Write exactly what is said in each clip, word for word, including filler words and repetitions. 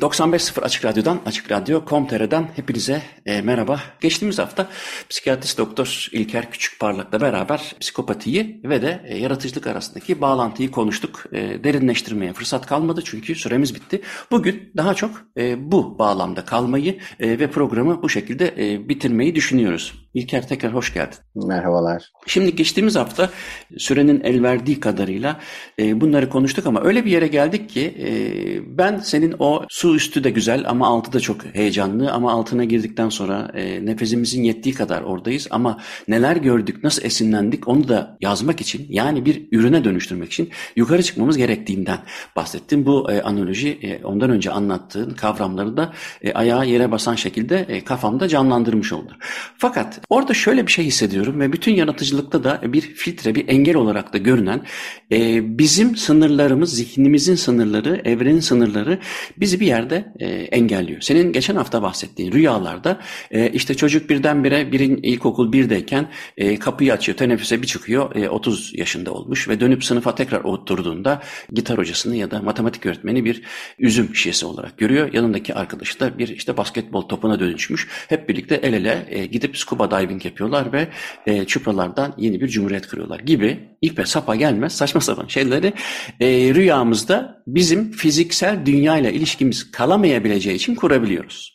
doksan beş nokta sıfır Açık Radyo'dan, Açık Radyo nokta com nokta tr'den hepinize e, merhaba. Geçtiğimiz hafta psikiyatrist doktor İlker Küçükparlak'la beraber psikopatiyi ve de e, yaratıcılık arasındaki bağlantıyı konuştuk. E, derinleştirmeye fırsat kalmadı çünkü süremiz bitti. Bugün daha çok e, bu bağlamda kalmayı e, ve programı bu şekilde e, bitirmeyi düşünüyoruz. İlker, tekrar hoş geldin. Merhabalar. Şimdi geçtiğimiz hafta sürenin el verdiği kadarıyla e, bunları konuştuk ama öyle bir yere geldik ki e, ben senin o su üstü de güzel ama altı da çok heyecanlı ama altına girdikten sonra e, nefesimizin yettiği kadar oradayız ama neler gördük, nasıl esinlendik onu da yazmak için, yani bir ürüne dönüştürmek için yukarı çıkmamız gerektiğinden bahsettim. Bu e, analoji e, ondan önce anlattığın kavramları da e, ayağa yere basan şekilde e, kafamda canlandırmış oldu. Fakat orada şöyle bir şey hissediyorum ve bütün yaratıcılıkta da bir filtre, bir engel olarak da görünen e, bizim sınırlarımız, zihnimizin sınırları, evrenin sınırları bizi bir yerde e, engelliyor. Senin geçen hafta bahsettiğin rüyalarda e, işte çocuk birdenbire birin, ilkokul birdeyken e, kapıyı açıyor, teneffüse bir çıkıyor, e, otuz yaşında olmuş ve dönüp sınıfa tekrar oturduğunda gitar hocasını ya da matematik öğretmeni bir üzüm şişesi olarak görüyor. Yanındaki arkadaşı da bir işte basketbol topuna dönüşmüş. Hep birlikte el ele e, gidip scuba diving yapıyorlar ve e, çupralardan yeni bir cumhuriyet kırıyorlar gibi ipe sapa gelmez saçma sapan şeyleri e, rüyamızda bizim fiziksel dünyayla ilişkimiz kalamayabileceği için kurabiliyoruz.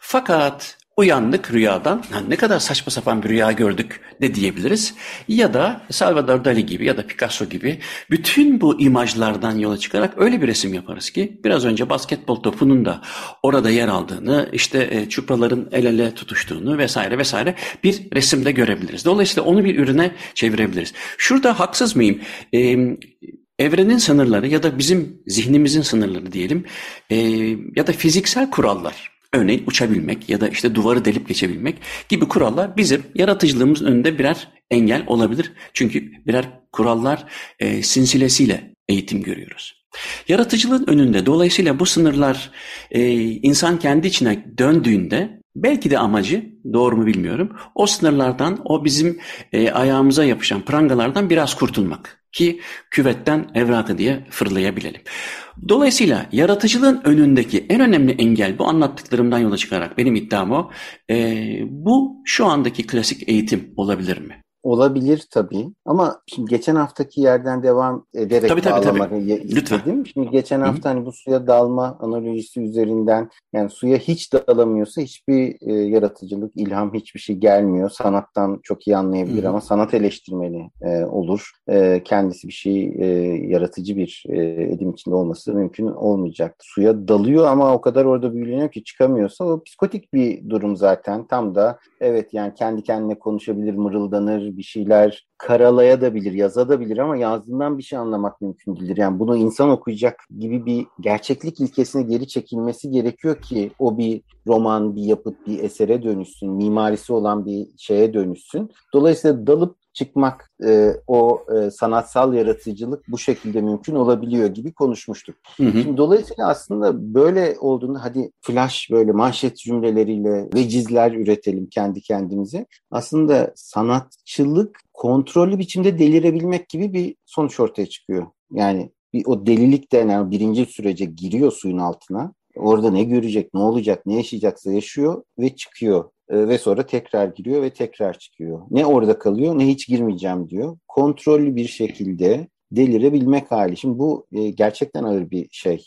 Fakat uyandık rüyadan, ne kadar saçma sapan bir rüya gördük de diyebiliriz ya da Salvador Dali gibi ya da Picasso gibi bütün bu imajlardan yola çıkarak öyle bir resim yaparız ki biraz önce basketbol topunun da orada yer aldığını, işte çupraların el ele tutuştuğunu vesaire vesaire bir resimde görebiliriz. Dolayısıyla onu bir ürüne çevirebiliriz. Şurada haksız mıyım? Ee, Evrenin sınırları ya da bizim zihnimizin sınırları diyelim e, ya da fiziksel kurallar, örneğin uçabilmek ya da işte duvarı delip geçebilmek gibi kurallar bizim yaratıcılığımızın önünde birer engel olabilir. Çünkü birer kurallar e, silsilesiyle eğitim görüyoruz. Yaratıcılığın önünde dolayısıyla bu sınırlar e, insan kendi içine döndüğünde belki de amacı, doğru mu bilmiyorum, o sınırlardan, o bizim e, ayağımıza yapışan prangalardan biraz kurtulmak. Ki küvetten evrakı diye fırlayabilelim. Dolayısıyla yaratıcılığın önündeki en önemli engel, bu anlattıklarımdan yola çıkarak benim iddiam o, e, bu şu andaki klasik eğitim olabilir mi? Olabilir tabii ama şimdi geçen haftaki yerden devam ederek tabii, tabii, bağlamak tabii. istedim. Lütfen. Şimdi geçen hafta hani bu suya dalma analojisi üzerinden, yani suya hiç dalamıyorsa hiçbir e, yaratıcılık, ilham hiçbir şey gelmiyor. Sanattan çok iyi anlayabilir Hı-hı. ama sanat eleştirmeni e, olur. E, kendisi bir şey e, yaratıcı bir e, edim içinde olması mümkün olmayacaktır. Suya dalıyor ama o kadar orada büyüleniyor ki çıkamıyorsa o psikotik bir durum zaten. Tam da evet, yani kendi kendine konuşabilir, mırıldanır, bir şeyler karalaya da bilir, yaza da bilir ama yazdığından bir şey anlamak mümkün değildir. Yani bunu insan okuyacak gibi bir gerçeklik ilkesine geri çekilmesi gerekiyor ki o bir roman, bir yapıt, bir esere dönüşsün, mimarisi olan bir şeye dönüşsün. Dolayısıyla dalıp çıkmak, e, o e, sanatsal yaratıcılık bu şekilde mümkün olabiliyor gibi konuşmuştuk. Hı hı. Şimdi dolayısıyla aslında böyle olduğunda hadi flash böyle manşet cümleleriyle vecizler üretelim kendi kendimize. Aslında sanatçılık kontrollü biçimde delirebilmek gibi bir sonuç ortaya çıkıyor. Yani bir, o delilik denen, yani birinci sürece giriyor suyun altına. Orada ne görecek, ne olacak, ne yaşayacaksa yaşıyor ve çıkıyor. Ve sonra tekrar giriyor ve tekrar çıkıyor. Ne orada kalıyor, ne hiç girmeyeceğim diyor. Kontrollü bir şekilde delirebilmek hali. Şimdi bu gerçekten ağır bir şey.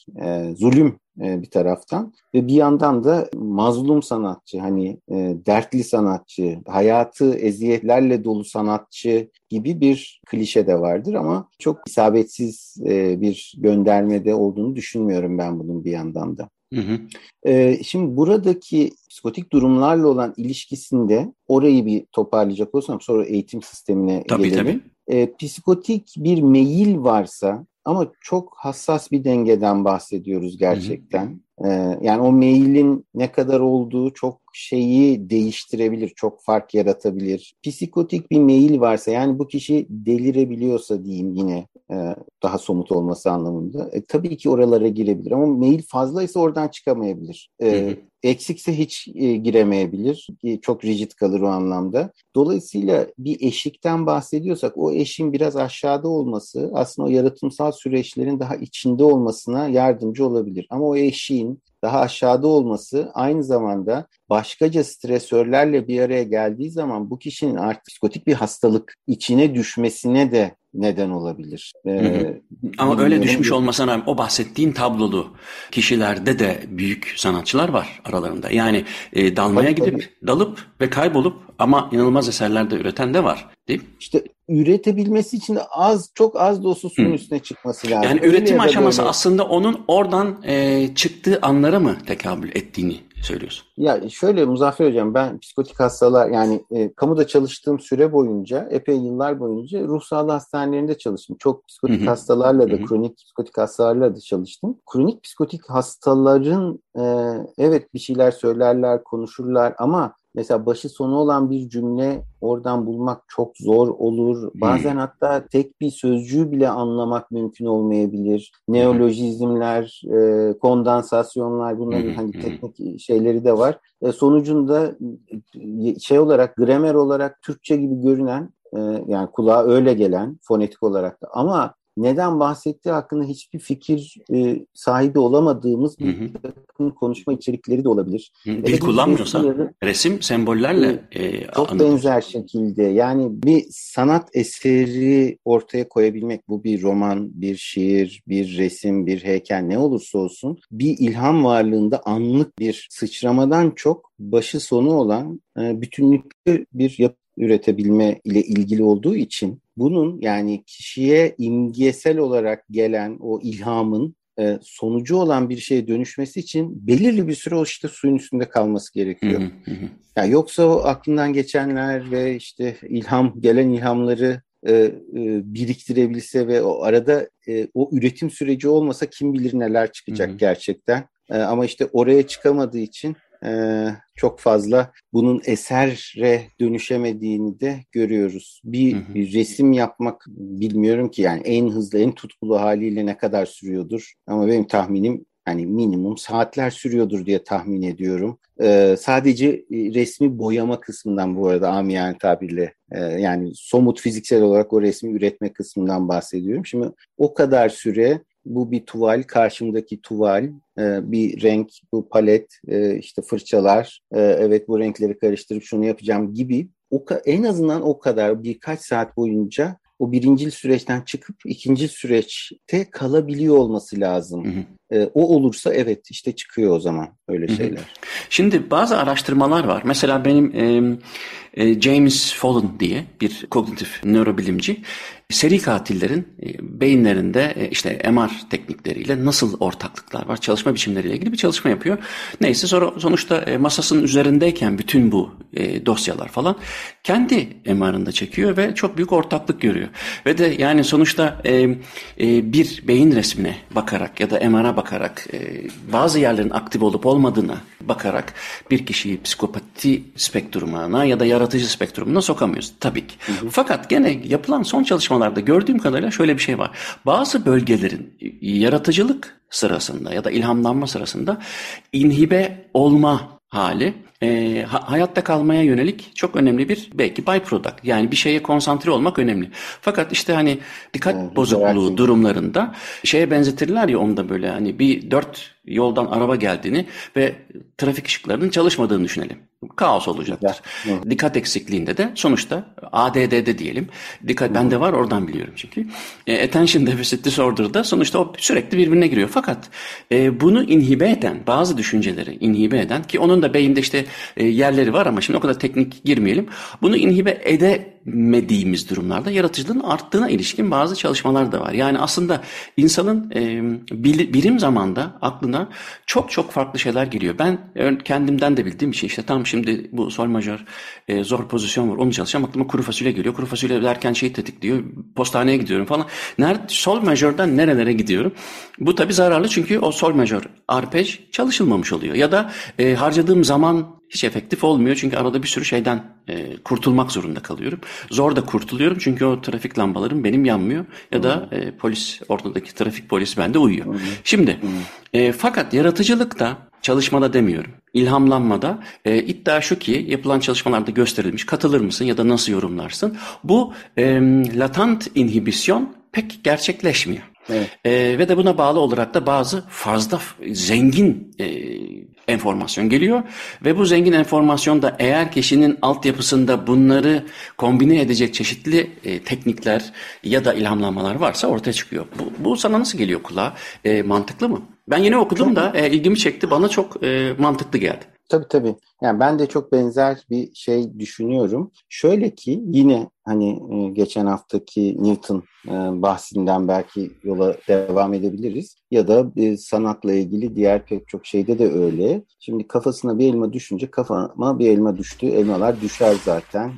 Zulüm bir taraftan ve bir yandan da mazlum sanatçı, hani dertli sanatçı, hayatı eziyetlerle dolu sanatçı gibi bir klişe de vardır ama çok isabetsiz bir göndermede olduğunu düşünmüyorum ben bunun bir yandan da. Hı hı. Ee, şimdi buradaki psikotik durumlarla olan ilişkisinde orayı bir toparlayacak olursam sonra eğitim sistemine tabii, gelelim. Tabii. Ee, psikotik bir meyil varsa ama çok hassas bir dengeden bahsediyoruz gerçekten. Hı hı. Ee, yani o meylin ne kadar olduğu çok şeyi değiştirebilir, çok fark yaratabilir. Psikotik bir meyil varsa, yani bu kişi delirebiliyorsa diyeyim yine e, daha somut olması anlamında. E, tabii ki oralara girebilir ama meyil fazlaysa oradan çıkamayabilir. E, hı hı. Eksikse hiç e, giremeyebilir. E, çok rigid kalır o anlamda. Dolayısıyla bir eşikten bahsediyorsak o eşin biraz aşağıda olması aslında o yaratımsal süreçlerin daha içinde olmasına yardımcı olabilir. Ama o eşiğin daha aşağıda olması aynı zamanda başkaca stresörlerle bir araya geldiği zaman bu kişinin artık psikotik bir hastalık içine düşmesine de neden olabilir. Ee, hı hı. Ama öyle düşmüş olmasına rağmen o bahsettiğin tablolu kişilerde de büyük sanatçılar var aralarında. Yani e, dalmaya tabii, gidip tabii. dalıp ve kaybolup ama inanılmaz eserler de üreten de var değil mi? İşte üretebilmesi için de az çok az da o susunun üstüne çıkması lazım. Yani öyle üretim aşaması böyle... aslında onun oradan e, çıktığı anlara mı tekabül ettiğini söylüyorsun. Ya şöyle Muzaffer Hocam, ben psikotik hastalar yani e, kamuda çalıştığım süre boyunca, epey yıllar boyunca ruh sağlığı hastanelerinde çalıştım. Çok psikotik Hı-hı. hastalarla da, Hı-hı. kronik psikotik hastalarla da çalıştım. Kronik psikotik hastaların e, evet bir şeyler söylerler, konuşurlar ama mesela başı sonu olan bir cümle oradan bulmak çok zor olur. Bazen hmm. hatta tek bir sözcüğü bile anlamak mümkün olmayabilir. Neolojizmler, e, kondansasyonlar, bunların hmm. hani teknik şeyleri de var. E, sonucunda şey olarak, gramer olarak Türkçe gibi görünen, e, yani kulağa öyle gelen fonetik olarak da ama neden bahsettiği hakkında hiçbir fikir e, sahibi olamadığımız bir takım konuşma içerikleri de olabilir. Hı, dil kullanmıyorsa resimleri, resim sembollerle e, çok anladım. Benzer şekilde yani bir sanat eseri ortaya koyabilmek, bu bir roman, bir şiir, bir resim, bir heykel ne olursa olsun bir ilham varlığında anlık bir sıçramadan çok başı sonu olan e, bütünlüklü bir yapı üretebilme ile ilgili olduğu için bunun yani kişiye imgesel olarak gelen o ilhamın e, sonucu olan bir şeye dönüşmesi için belirli bir süre o işte suyun üstünde kalması gerekiyor. Hı hı hı. Yani yoksa o aklından geçenler ve işte ilham gelen ilhamları e, e, biriktirebilse ve o arada e, o üretim süreci olmasa kim bilir neler çıkacak hı hı. gerçekten. E, ama işte oraya çıkamadığı için Ee, çok fazla bunun esere dönüşemediğini de görüyoruz. Bir, hı hı. bir resim yapmak bilmiyorum ki yani en hızlı en tutkulu haliyle ne kadar sürüyordur ama benim tahminim yani minimum saatler sürüyordur diye tahmin ediyorum. Ee, sadece resmi boyama kısmından bu arada amiyane tabirle e, yani somut fiziksel olarak o resmi üretme kısmından bahsediyorum. Şimdi o kadar süre bu bir tuval, karşımdaki tuval, bir renk, bu palet, işte fırçalar, evet bu renkleri karıştırıp şunu yapacağım gibi o en azından o kadar birkaç saat boyunca o birincil süreçten çıkıp ikinci süreçte kalabiliyor olması lazım. Hı hı. O olursa evet işte çıkıyor o zaman öyle şeyler. Şimdi bazı araştırmalar var. Mesela benim e, e, James Fallon diye bir kognitif nörobilimci seri katillerin e, beyinlerinde e, işte M R teknikleriyle nasıl ortaklıklar var, çalışma biçimleriyle ilgili bir çalışma yapıyor. Neyse sonra sonuçta e, masasının üzerindeyken bütün bu e, dosyalar falan kendi M R'ında çekiyor ve çok büyük ortaklık görüyor. Ve de yani sonuçta e, e, bir beyin resmine bakarak ya da M R'a bakarak, bazı yerlerin aktif olup olmadığına bakarak bir kişiyi psikopati spektrumuna ya da yaratıcı spektrumuna sokamıyoruz tabii ki. Hı hı. Fakat gene yapılan son çalışmalarda gördüğüm kadarıyla şöyle bir şey var. Bazı bölgelerin yaratıcılık sırasında ya da ilhamlanma sırasında inhibe olma hali e, hayatta kalmaya yönelik çok önemli bir belki byproduct, yani bir şeye konsantre olmak önemli. Fakat işte hani dikkat yani, bozukluğu durumlarında şeye benzetirler ya, onda böyle hani bir dört yoldan araba geldiğini ve trafik ışıklarının çalışmadığını düşünelim. Kaos olacaktır. Evet. Dikkat eksikliğinde de sonuçta A D D'de diyelim. Dikkat bende var, oradan biliyorum çünkü. E, attention deficit disorder'da sonuçta o sürekli birbirine giriyor. Fakat e, bunu inhibe eden, bazı düşünceleri inhibe eden ki onun da beyinde işte e, yerleri var ama şimdi o kadar teknik girmeyelim. Bunu inhibe ede üretemediğimiz durumlarda yaratıcılığın arttığına ilişkin bazı çalışmalar da var. Yani aslında insanın e, birim zamanda aklına çok çok farklı şeyler geliyor. Ben kendimden de bildiğim için işte tam şimdi bu sol majör e, zor pozisyon var, onu çalışacağım, aklıma kuru fasulye geliyor. Kuru fasulye derken şey tetikliyor, postaneye gidiyorum falan. Nerede, sol majörden nerelere gidiyorum? Bu tabii zararlı çünkü o sol majör arpej çalışılmamış oluyor. Ya da e, harcadığım zaman hiç efektif olmuyor çünkü arada bir sürü şeyden e, kurtulmak zorunda kalıyorum. Zor da kurtuluyorum çünkü o trafik lambalarım benim yanmıyor ya da e, polis, ortadaki trafik polisi bende uyuyor. Hı-hı. Şimdi e, fakat yaratıcılıkta, çalışmada demiyorum, ilhamlanmada e, iddia şu ki yapılan çalışmalarda gösterilmiş, katılır mısın ya da nasıl yorumlarsın? Bu e, latent inhibisyon pek gerçekleşmiyor. Evet. E, ve de buna bağlı olarak da bazı fazla zengin e, enformasyon geliyor ve bu zengin enformasyon da eğer kişinin altyapısında bunları kombine edecek çeşitli e, teknikler ya da ilhamlanmalar varsa ortaya çıkıyor. Bu, bu sana nasıl geliyor kulağa? E, mantıklı mı? Ben yeni okudum da e, ilgimi çekti, bana çok e, mantıklı geldi. Tabii tabii. Yani ben de çok benzer bir şey düşünüyorum. Şöyle ki yine hani geçen haftaki Newton bahsinden belki yola devam edebiliriz. Ya da sanatla ilgili diğer pek çok şeyde de öyle. Şimdi kafasına bir elma düşünce kafama bir elma düştü. Elmalar düşer zaten.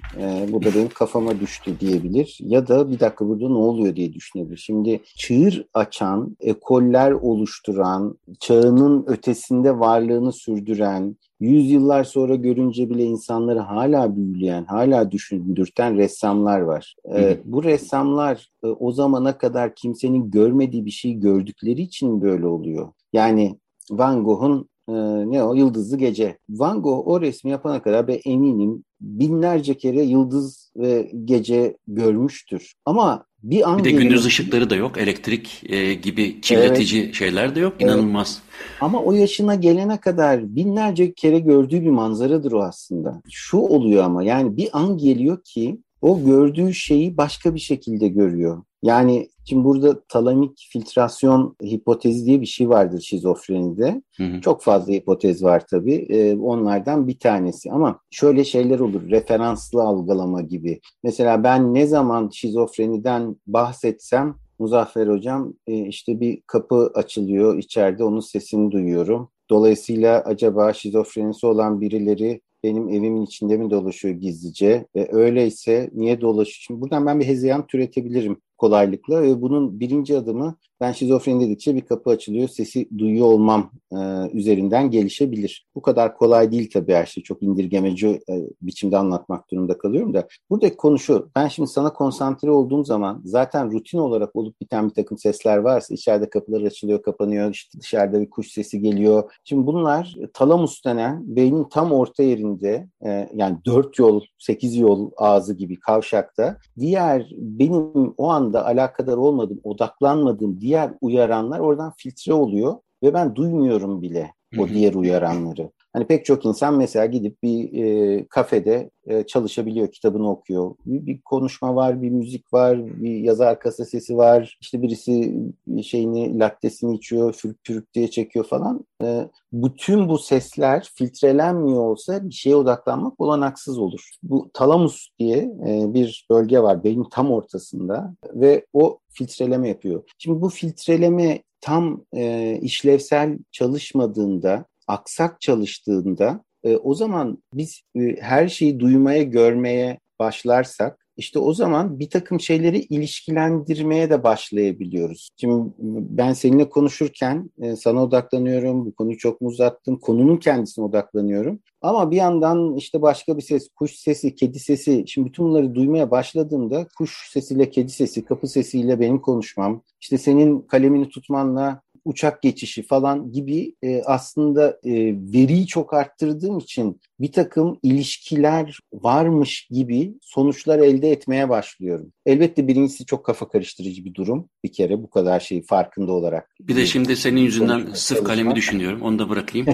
Bu da benim kafama düştü diyebilir. Ya da bir dakika burada ne oluyor diye düşünebilir. Şimdi çığır açan, ekoller oluşturan, çağının ötesinde varlığını sürdüren, yüzyıllar sonra görünce bile insanları hala büyüleyen, hala düşündürten ressamlar var. Ee, bu ressamlar e, o zamana kadar kimsenin görmediği bir şeyi gördükleri için böyle oluyor. Yani Van Gogh'un e, ne o Yıldızlı Gece. Van Gogh o resmi yapana kadar ben eminim binlerce kere yıldız ve gece görmüştür. Ama bir an bir de gündüz gelir, ışıkları da yok, elektrik e, gibi kirletici evet, şeyler de yok, inanılmaz. Evet. Ama o yaşına gelene kadar binlerce kere gördüğü bir manzaradır o aslında. Şu oluyor ama yani bir an geliyor ki o gördüğü şeyi başka bir şekilde görüyor. Yani şimdi burada talamik filtrasyon hipotezi diye bir şey vardır şizofrenide. Hı hı. Çok fazla hipotez var tabii. Ee, onlardan bir tanesi ama şöyle şeyler olur. Referanslı algılama gibi. Mesela ben ne zaman şizofreniden bahsetsem Muzaffer Hocam işte bir kapı açılıyor içeride, onun sesini duyuyorum. Dolayısıyla acaba şizofrenisi olan birileri benim evimin içinde mi dolaşıyor gizlice? E, öyleyse niye dolaşıyor? Şimdi buradan ben bir hezeyan türetebilirim kolaylıkla. E, bunun birinci adımı ben şizofreni dedikçe bir kapı açılıyor, sesi duyuyor olmam e, üzerinden gelişebilir. Bu kadar kolay değil tabii her şey. Çok indirgemeci e, biçimde anlatmak durumunda kalıyorum da. Buradaki konu şu. Ben şimdi sana konsantre olduğum zaman zaten rutin olarak olup biten bir takım sesler varsa içeride kapılar açılıyor, kapanıyor, işte dışarıda bir kuş sesi geliyor. Şimdi bunlar talamus denen beynin tam orta yerinde e, yani dört yol, sekiz yol ağzı gibi kavşakta diğer benim o an da alakadar olmadığım, odaklanmadığım diğer uyaranlar oradan filtre oluyor ve ben duymuyorum bile o diğer uyaranları. Hani pek çok insan mesela gidip bir e, kafede e, çalışabiliyor, kitabını okuyor. Bir, bir konuşma var, bir müzik var, bir yazar kasa sesi var. İşte birisi şeyini, lattesini içiyor, fürp fürp diye çekiyor falan. E, bütün bu sesler filtrelenmiyor olsa bir şeye odaklanmak olanaksız olur. Bu talamus diye e, bir bölge var beynin tam ortasında ve o filtreleme yapıyor. Şimdi bu filtreleme tam e, işlevsel çalışmadığında, aksak çalıştığında e, o zaman biz e, her şeyi duymaya, görmeye başlarsak işte o zaman bir takım şeyleri ilişkilendirmeye de başlayabiliyoruz. Şimdi ben seninle konuşurken e, sana odaklanıyorum, bu konuyu çok mu uzattım, konunun kendisine odaklanıyorum. Ama bir yandan işte başka bir ses, kuş sesi, kedi sesi, şimdi bütün bunları duymaya başladığımda kuş sesiyle, kedi sesi, kapı sesiyle benim konuşmam, işte senin kalemini tutmanla uçak geçişi falan gibi e, aslında e, veriyi çok arttırdığım için bir takım ilişkiler varmış gibi sonuçlar elde etmeye başlıyorum. Elbette birincisi çok kafa karıştırıcı bir durum. Bir kere bu kadar şeyi farkında olarak. Bir de şimdi senin yüzünden sırf çalışmak. Kalemi düşünüyorum. Onu da bırakayım.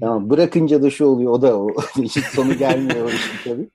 Tamam, bırakınca da şu oluyor. O da o. Hiç sonu gelmiyor işte tabii.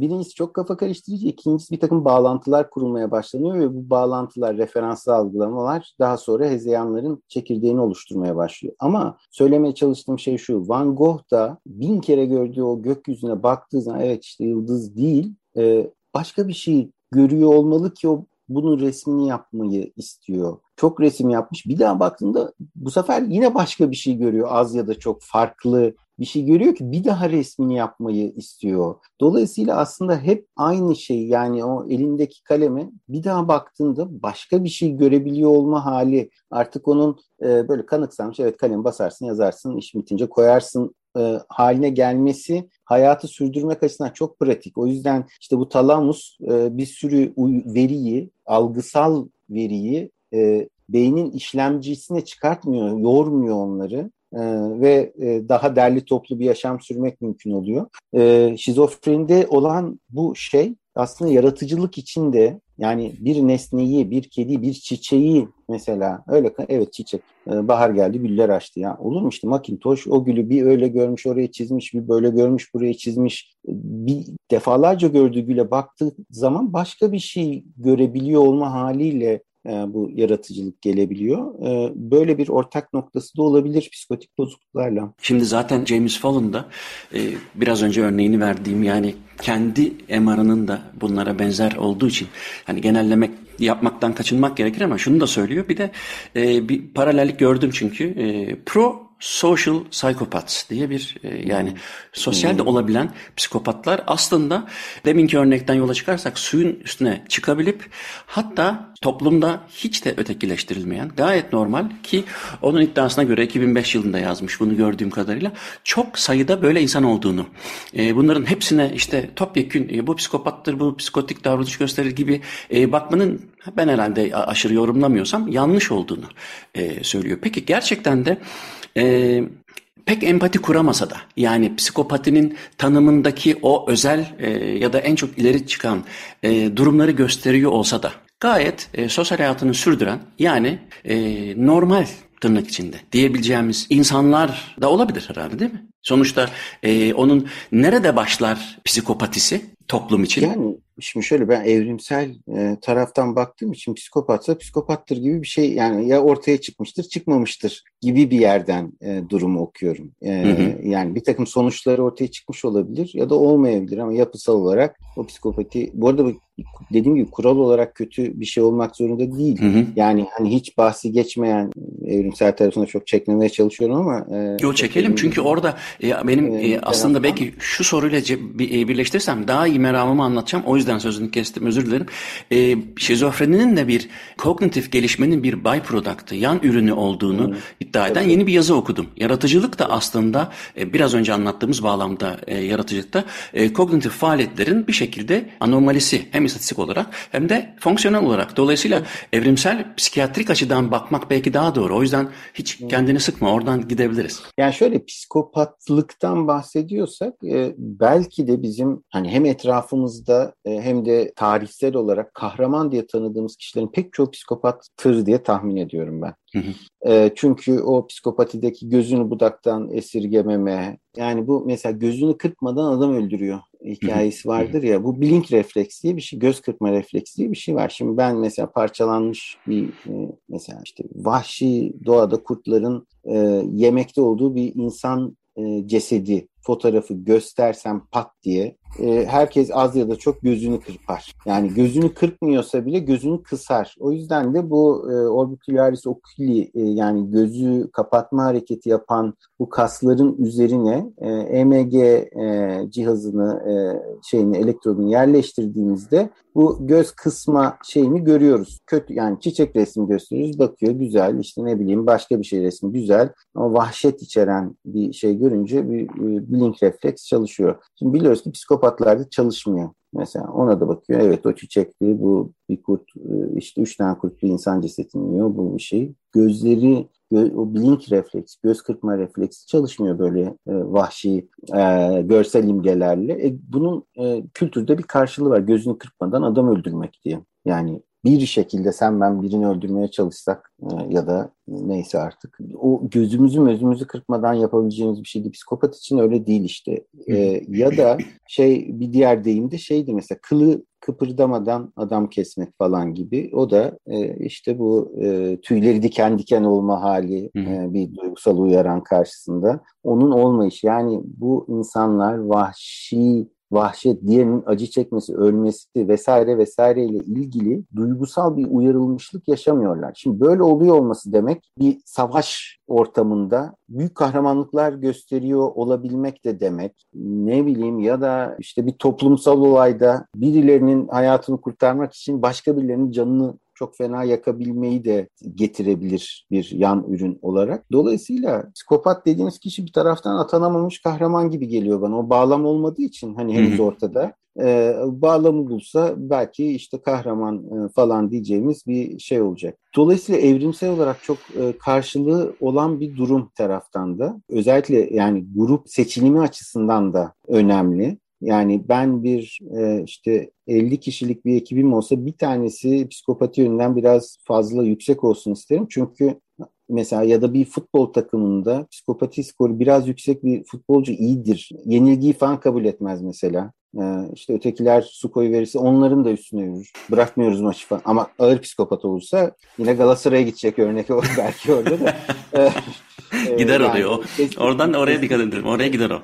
Birincisi çok kafa karıştırıcı, ikincisi bir takım bağlantılar kurulmaya başlanıyor ve bu bağlantılar, referanslı algılamalar daha sonra hezeyanların çekirdeğini oluşturmaya başlıyor. Ama söylemeye çalıştığım şey şu, Van Gogh da bin kere gördüğü o gökyüzüne baktığı zaman evet işte yıldız değil, e, başka bir şey görüyor olmalı ki o bunun resmini yapmayı istiyor. Çok resim yapmış. Bir daha baktığında bu sefer yine başka bir şey görüyor. Az ya da çok farklı bir şey görüyor ki bir daha resmini yapmayı istiyor. Dolayısıyla aslında hep aynı şey, yani o elindeki kalemi bir daha baktığında başka bir şey görebiliyor olma hali. Artık onun e, böyle kanıksanmış, evet kalemi basarsın, yazarsın, iş bitince koyarsın e, haline gelmesi hayatı sürdürmek açısından çok pratik. O yüzden işte bu talamus e, bir sürü veriyi, algısal veriyi e, beynin işlemcisine çıkartmıyor, yormuyor onları. Ee, ve e, daha derli toplu bir yaşam sürmek mümkün oluyor. Ee, şizofrenide olan bu şey aslında yaratıcılık içinde, yani bir nesneyi, bir kedi, bir çiçeği mesela, öyle evet çiçek, ee, bahar geldi, güller açtı ya. Olur mu işte Macintosh o gülü bir öyle görmüş, oraya çizmiş, bir böyle görmüş, buraya çizmiş. Bir defalarca gördüğü güle baktığı zaman başka bir şey görebiliyor olma haliyle bu yaratıcılık gelebiliyor. Böyle bir ortak noktası da olabilir psikotik bozukluklarla. Şimdi zaten James Fallon da biraz önce örneğini verdiğim, yani kendi M R'ının da bunlara benzer olduğu için hani genellemek yapmaktan kaçınmak gerekir ama şunu da söylüyor. Bir de bir paralellik gördüm çünkü. Pro Social Psychopaths diye bir e, yani sosyal de olabilen psikopatlar aslında deminki örnekten yola çıkarsak suyun üstüne çıkabilip hatta toplumda hiç de ötekileştirilmeyen, gayet normal, ki onun iddiasına göre iki bin beş yılında yazmış bunu gördüğüm kadarıyla, çok sayıda böyle insan olduğunu, e, bunların hepsine işte topyekün e, bu psikopattır, bu psikotik davranış gösterir gibi e, bakmanın ben herhalde aşırı yorumlamıyorsam yanlış olduğunu e, söylüyor. Peki gerçekten de Ee, pek empati kuramasa da, yani psikopatinin tanımındaki o özel e, ya da en çok ileri çıkan e, durumları gösteriyor olsa da gayet e, sosyal hayatını sürdüren, yani e, normal tırnak içinde diyebileceğimiz insanlar da olabilir herhalde, değil mi? Sonuçta e, onun nerede başlar psikopatisi toplum için? Yani şimdi şöyle, ben evrimsel e, taraftan baktığım için psikopatsa psikopattır gibi bir şey, yani ya ortaya çıkmıştır çıkmamıştır gibi bir yerden e, durumu okuyorum. E, hı hı. Yani bir takım sonuçları ortaya çıkmış olabilir ya da olmayabilir ama yapısal olarak o psikopati, bu arada dediğim gibi kural olarak kötü bir şey olmak zorunda değil. Hı hı. Yani hani hiç bahsi geçmeyen, evrimsel tarafına çok çekmemeye çalışıyorum ama. E, Yo çekelim benim, çünkü orada e, benim e, e, aslında belki şu soruyla birleştirsem daha iyi meramımı anlatacağım. O yüzden ben sözünü kestim, özür dilerim. E, şizofreninin de bir kognitif gelişmenin bir byproduct'ı, yan ürünü olduğunu hmm. iddia eden yeni bir yazı okudum. Yaratıcılık da aslında e, biraz önce anlattığımız bağlamda e, yaratıcılıkta e, kognitif faaliyetlerin bir şekilde anomalisi, hem istatistik olarak hem de fonksiyonel olarak. Dolayısıyla evrimsel psikiyatrik açıdan bakmak belki daha doğru. O yüzden hiç kendini sıkma, oradan gidebiliriz. Yani şöyle, psikopatlıktan bahsediyorsak e, belki de bizim hani hem etrafımızda e, hem de tarihsel olarak kahraman diye tanıdığımız kişilerin pek çoğu psikopattır diye tahmin ediyorum ben. Hı hı. E, çünkü o psikopatideki gözünü budaktan esirgememe, yani bu mesela gözünü kırpmadan adam öldürüyor hikayesi vardır ya, bu blink refleksi diye bir şey, göz kırpma refleksi diye bir şey var. Şimdi ben mesela parçalanmış bir mesela işte vahşi doğada kurtların e, yemekte olduğu bir insan e, cesedi fotoğrafı göstersem pat diye e, herkes az ya da çok gözünü kırpar. Yani gözünü kırpmıyorsa bile gözünü kısar. O yüzden de bu e, orbicularis oculi e, yani gözü kapatma hareketi yapan bu kasların üzerine e, E M G e, cihazını e, şeyini elektrodunu yerleştirdiğimizde bu göz kısma şeyini görüyoruz. Kötü, yani çiçek resmi gösteriyoruz, bakıyor güzel, işte ne bileyim başka bir şey resmi güzel ama vahşet içeren bir şey görünce bir, bir blink refleks çalışıyor. Şimdi biliyoruz ki psikopatlarda çalışmıyor. Mesela ona da bakıyor. Evet o çiçekli, bu bir kurt, işte üç tane kurt bir insan cesetini yiyor, bu bir şey. Gözleri, gö- o blink refleks, göz kırpma refleksi çalışmıyor böyle e, vahşi e, görsel imgelerle. E, bunun e, kültürde bir karşılığı var. Gözünü kırpmadan adam öldürmek diye. Yani bir şekilde sen ben birini öldürmeye çalışsak e, ya da neyse artık o gözümüzü mözümüzü kırpmadan yapabileceğimiz bir şeydi. Psikopat için öyle değil işte. E, ya da şey, bir diğer deyim de şeydi mesela, kılı kıpırdamadan adam kesmek falan gibi. O da e, işte bu e, tüyleri diken diken olma hali e, bir duygusal uyaran karşısında. Onun olmayışı, yani bu insanlar vahşi vahşet, diğerinin acı çekmesi, ölmesi vesaire vesaireyle ilgili duygusal bir uyarılmışlık yaşamıyorlar. Şimdi böyle oluyor olması demek bir savaş ortamında büyük kahramanlıklar gösteriyor olabilmek de demek. Ne bileyim, ya da işte bir toplumsal olayda birilerinin hayatını kurtarmak için başka birilerinin canını çok fena yakabilmeyi de getirebilir bir yan ürün olarak. Dolayısıyla psikopat dediğimiz kişi bir taraftan atanamamış kahraman gibi geliyor bana. O bağlam olmadığı için hani henüz ortada. Ee, bağlamı bulsa belki işte kahraman e, falan diyeceğimiz bir şey olacak. Dolayısıyla evrimsel olarak çok e, karşılığı olan bir durum taraftan da. Özellikle yani grup seçilimi açısından da önemli. Yani ben bir e, işte elli kişilik bir ekibim olsa bir tanesi psikopati yönünden biraz fazla yüksek olsun isterim. Çünkü mesela ya da bir futbol takımında psikopati skoru biraz yüksek bir futbolcu iyidir. Yenilgiyi falan kabul etmez mesela. Ee, işte ötekiler su koyu verirse onların da üstüne yürür. Bırakmıyoruz maçı falan. Ama ağır psikopat olursa yine Galatasaray'a gidecek örnek o belki orada da. Gider yani, oluyor. Keskin, Oradan keskin, oraya dikkat edelim. Oraya gider o.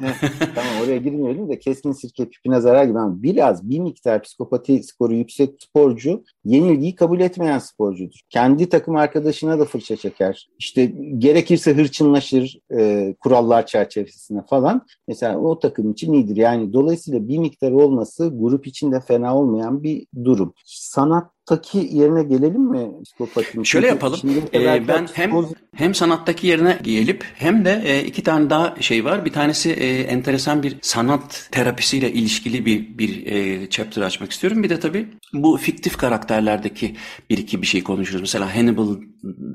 Tamam, oraya girmeyelim de keskin sirke pipine zarar gibi. Ama biraz bir miktar psikopati skoru yüksek sporcu yenilgiyi kabul etmeyen sporcudur. Kendi takım arkadaşına da fırça çeker. İşte gerekirse hırçınlaşır e, kurallar çerçevesinde falan. Mesela o takım için iyidir. Yani dolayısıyla bir miktar olması grup içinde fena olmayan bir durum. Sanat Sanattaki yerine gelelim mi psikopatın? Şöyle yapalım. Ee, ben hem psikoz... hem sanattaki yerine gelip hem de e, iki tane daha şey var. Bir tanesi e, enteresan bir sanat terapisiyle ilişkili bir bir e, chapter açmak istiyorum. Bir de tabii bu fiktif karakterlerdeki bir iki bir şey konuşuruz. Mesela Hannibal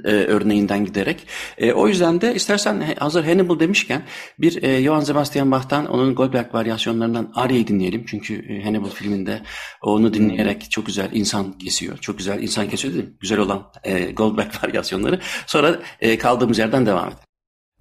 e, örneğinden giderek. E, o yüzden de istersen hazır Hannibal demişken bir e, Johann Sebastian Bach'tan onun Goldberg varyasyonlarından Aria'yı dinleyelim. Çünkü Hannibal filminde onu dinleyerek çok güzel insan kesiyor. Çok güzel insan kesiyor değil mi? Güzel olan e, Goldberg varyasyonları. Sonra e, kaldığımız yerden devam edelim.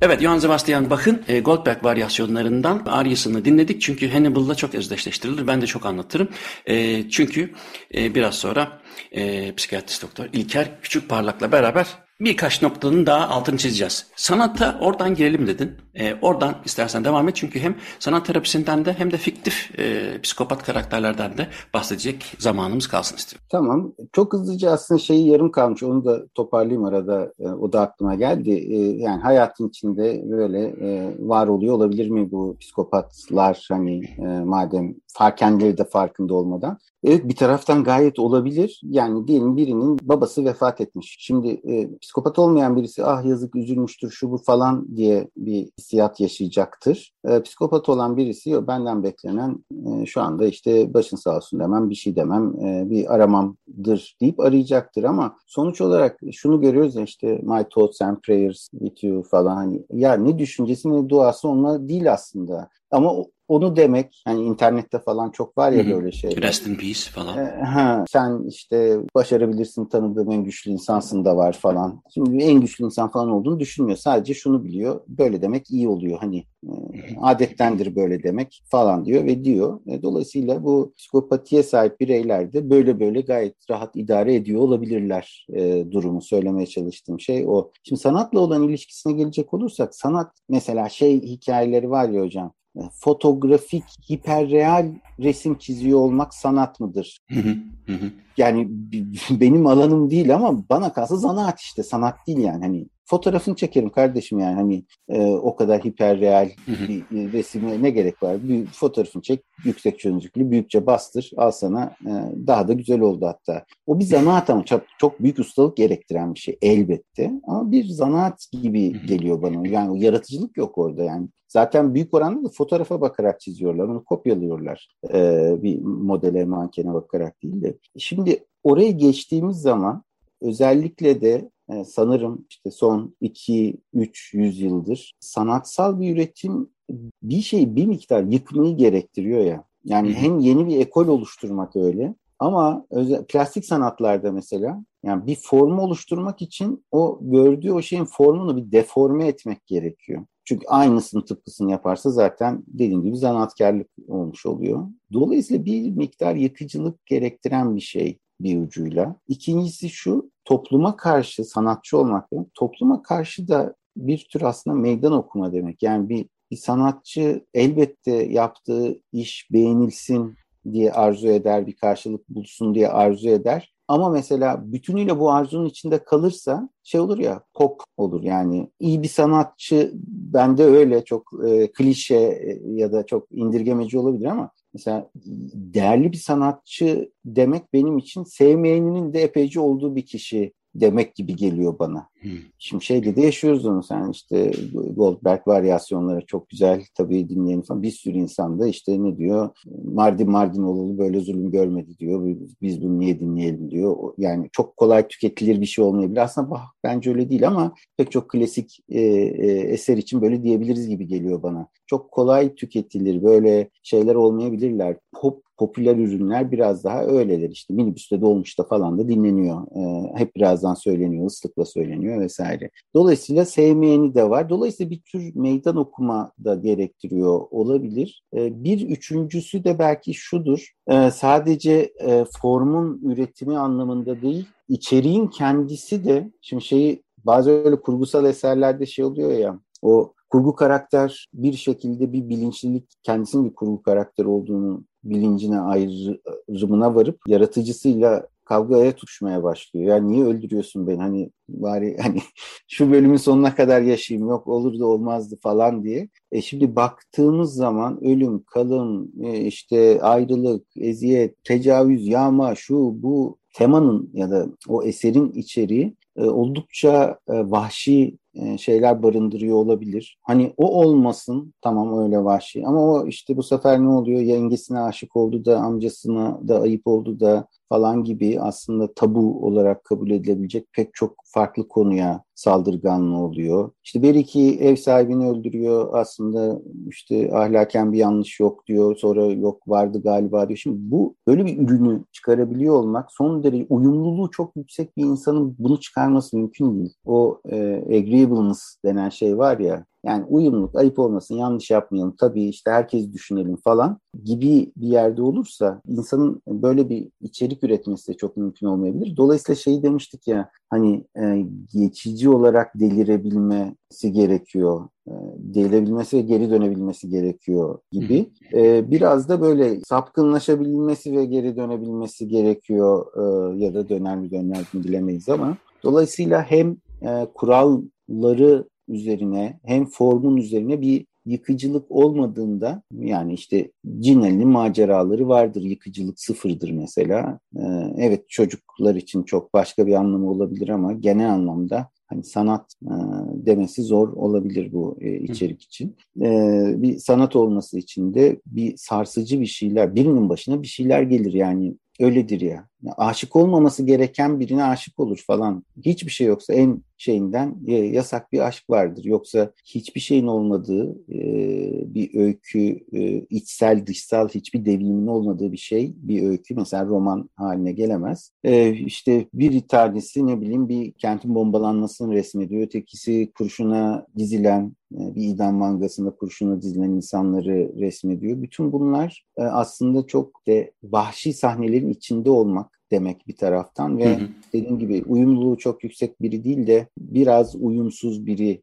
Evet, Johann Sebastian Bach'ın e, Goldberg varyasyonlarından Arya'sını dinledik. Çünkü Hannibal'la çok özdeşleştirilir. Ben de çok anlatırım. E, çünkü e, biraz sonra e, psikiyatrist doktor İlker Küçükparlak'la beraber birkaç noktanın daha altını çizeceğiz. Sanata oradan girelim dedin. E, oradan istersen devam et. Çünkü hem sanat terapisinden de hem de fiktif e, psikopat karakterlerden de bahsedecek zamanımız kalsın istiyorum. Tamam. Çok hızlıca aslında şeyi yarım kalmış. Onu da toparlayayım arada. E, o da aklıma geldi. E, yani hayatın içinde böyle e, var oluyor olabilir mi bu psikopatlar? Hani e, madem fark, kendileri de farkında olmadan. Evet, bir taraftan gayet olabilir. Yani diyelim birinin babası vefat etmiş. Şimdi e, psikopat olmayan birisi ah yazık üzülmüştür şu bu falan diye bir hissiyat yaşayacaktır. E, psikopat olan birisi o benden beklenen e, şu anda işte başın sağ olsun demem, bir şey demem, e, bir aramamdır deyip arayacaktır. Ama sonuç olarak şunu görüyoruz ya, işte my thoughts and prayers with you falan, hani ya ne düşüncesi ne duası onunla değil aslında. Ama onu demek, hani internette falan çok var ya, hı-hı, böyle şeyler. Rest in peace falan. E, ha, sen işte başarabilirsin, tanıdığım en güçlü insansın da var falan. Şimdi en güçlü insan falan olduğunu düşünmüyor. Sadece şunu biliyor. Böyle demek iyi oluyor. Hani e, adettendir böyle demek falan diyor ve diyor. E, dolayısıyla bu psikopatiye sahip bireyler de böyle böyle gayet rahat idare ediyor olabilirler e, durumu. Söylemeye çalıştığım şey o. Şimdi sanatla olan ilişkisine gelecek olursak, sanat mesela şey hikayeleri var ya hocam. Fotoğrafik, hiperreal resim çiziyor olmak sanat mıdır? Hı hı, hı. Yani benim alanım değil ama bana kalsa zanaat işte, sanat değil yani. Hani fotoğrafını çekerim kardeşim yani, hani e, o kadar hiperreal bir resime ne gerek var? Bir fotoğrafını çek, yüksek çözünürlüklü, büyükçe bastır, al sana, e, daha da güzel oldu hatta. O bir zanaat ama çok, çok büyük ustalık gerektiren bir şey elbette. Ama bir zanaat gibi geliyor bana. Yani o yaratıcılık yok orada yani. Zaten büyük oranda da fotoğrafa bakarak çiziyorlar, onu kopyalıyorlar. Ee, bir modele, mankene bakarak değil de. Şimdi oraya geçtiğimiz zaman özellikle de e, sanırım işte son iki üç yüzyıldır sanatsal bir üretim bir şeyi bir miktar yıkmayı gerektiriyor ya. Yani hem yeni bir ekol oluşturmak öyle. Ama özel, plastik sanatlarda mesela yani bir formu oluşturmak için o gördüğü o şeyin formunu bir deforme etmek gerekiyor. Çünkü aynısını tıpkısını yaparsa zaten dediğim gibi zanaatkarlık olmuş oluyor. Dolayısıyla bir miktar yıkıcılık gerektiren bir şey bir ucuyla. İkincisi şu, topluma karşı sanatçı olmak demek, topluma karşı da bir tür aslında meydan okuma demek. Yani bir Bir sanatçı elbette yaptığı iş beğenilsin diye arzu eder, bir karşılık bulsun diye arzu eder. Ama mesela bütünüyle bu arzunun içinde kalırsa şey olur ya, kok olur yani. İyi bir sanatçı, bende öyle çok e, klişe e, ya da çok indirgemeci olabilir ama mesela değerli bir sanatçı demek benim için sevmeyeninin de epeyce olduğu bir kişi demek gibi geliyor bana. Hmm. Şimdi şeyde de yaşıyoruz onu, sen işte Goldberg varyasyonları çok güzel tabii, dinleyen falan bir sürü insan da işte ne diyor, Mardin Mardin olalı böyle zulüm görmedi diyor, biz bunu niye dinleyelim diyor. Yani çok kolay tüketilir bir şey olmayabilir. Aslında bah, bence öyle değil ama pek çok klasik e, e, eser için böyle diyebiliriz gibi geliyor bana. Çok kolay tüketilir böyle şeyler olmayabilirler. Pop Popüler ürünler biraz daha öyledir, işte minibüste, dolmuşta falan da dinleniyor. Ee, hep birazdan söyleniyor, ıslıkla söyleniyor vesaire. Dolayısıyla sevmeyeni de var. Dolayısıyla bir tür meydan okuma da gerektiriyor olabilir. Ee, bir üçüncüsü de belki şudur. Ee, sadece e, formun üretimi anlamında değil, içeriğin kendisi de, şimdi şeyi bazı öyle kurgusal eserlerde şey oluyor ya, o kurgu karakter bir şekilde bir bilinçlilik, kendisinin bir kurgu karakter olduğunu bilincine, ayrımına varıp yaratıcısıyla kavgaya tutuşmaya başlıyor. Yani niye öldürüyorsun beni? Hani bari hani şu bölümün sonuna kadar yaşayayım, yok olur da olmazdı falan diye. E şimdi baktığımız zaman ölüm, kalım, işte ayrılık, eziyet, tecavüz, yağma, şu bu temanın ya da o eserin içeriği oldukça vahşi şeyler barındırıyor olabilir. Hani o olmasın, tamam öyle vahşi, ama o işte bu sefer ne oluyor? Yengesine aşık oldu da, amcasına da ayıp oldu da falan gibi, aslında tabu olarak kabul edilebilecek pek çok farklı konuya saldırganlı oluyor. İşte bir iki ev sahibini öldürüyor, aslında işte ahlaken bir yanlış yok diyor, sonra yok vardı galiba diyor. Şimdi bu böyle bir ürünü çıkarabiliyor olmak, son derece uyumluluğu çok yüksek bir insanın bunu çıkarması mümkün değil. O e, agreeableness denen şey var ya, yani uyumluluk, ayıp olmasın, yanlış yapmayalım, tabii işte herkes düşünelim falan gibi bir yerde olursa insanın böyle bir içerik üretmesi de çok mümkün olmayabilir. Dolayısıyla şeyi demiştik ya, hani e, geçici olarak delirebilmesi gerekiyor. Delirebilmesi ve geri dönebilmesi gerekiyor gibi. Ee, biraz da böyle sapkınlaşabilmesi ve geri dönebilmesi gerekiyor ee, ya da döner mi döner mi bilemeyiz ama. Dolayısıyla hem e, kuralları üzerine hem formun üzerine bir yıkıcılık olmadığında, yani işte Cinelli'nin maceraları vardır, yıkıcılık sıfırdır mesela. Ee, evet, çocuklar için çok başka bir anlamı olabilir ama genel anlamda hani sanat e, demesi zor olabilir bu e, içerik için. E, bir sanat olması için de bir sarsıcı bir şeyler, birinin başına bir şeyler gelir yani. Öyledir ya. Aşık olmaması gereken birine aşık olur falan. Hiçbir şey yoksa en şeyinden yasak bir aşk vardır. Yoksa hiçbir şeyin olmadığı bir öykü, içsel dışsal hiçbir devrimin olmadığı bir şey, bir öykü mesela roman haline gelemez. İşte bir tanesi ne bileyim bir kentin bombalanmasını resmediyor. Ötekisi kurşuna dizilen, bir idam mangasında kurşuna dizilen insanları resmediyor. Bütün bunlar aslında çok de vahşi sahnelerin içinde olmak demek bir taraftan ve hı hı. dediğim gibi uyumluluğu çok yüksek biri değil de biraz uyumsuz biri,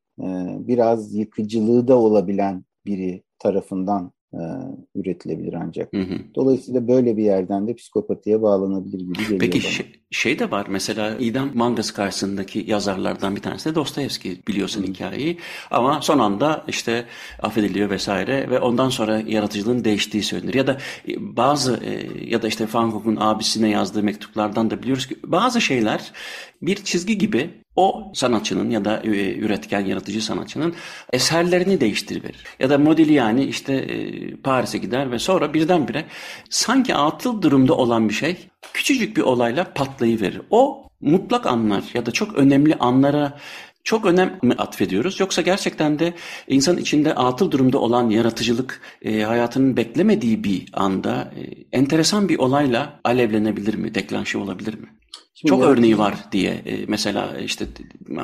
biraz yıkıcılığı da olabilen biri tarafından üretilebilir ancak. Hı hı. Dolayısıyla böyle bir yerden de psikopatiye bağlanabilir gibi geliyor Peki, bana. Peki şey de var mesela, idam mangası karşısındaki yazarlardan bir tanesi de Dostoyevski, biliyorsun hı. hikayeyi, ama son anda işte affediliyor vesaire ve ondan sonra yaratıcılığın değiştiği söylenir. Ya da bazı ya da işte Van Gogh'un abisine yazdığı mektuplardan da biliyoruz ki bazı şeyler bir çizgi gibi o sanatçının ya da üretken, yaratıcı sanatçının eserlerini değiştirir. Ya da Modigliani işte Paris'e gider ve sonra birdenbire sanki atıl durumda olan bir şey küçücük bir olayla patlayıverir. O mutlak anlar ya da çok önemli anlara çok önem mi atfediyoruz? Yoksa gerçekten de insanın içinde atıl durumda olan yaratıcılık e, hayatının beklemediği bir anda e, enteresan bir olayla alevlenebilir mi, deklanşe olabilir mi? Şimdi çok yaratıcı örneği var diye e, mesela işte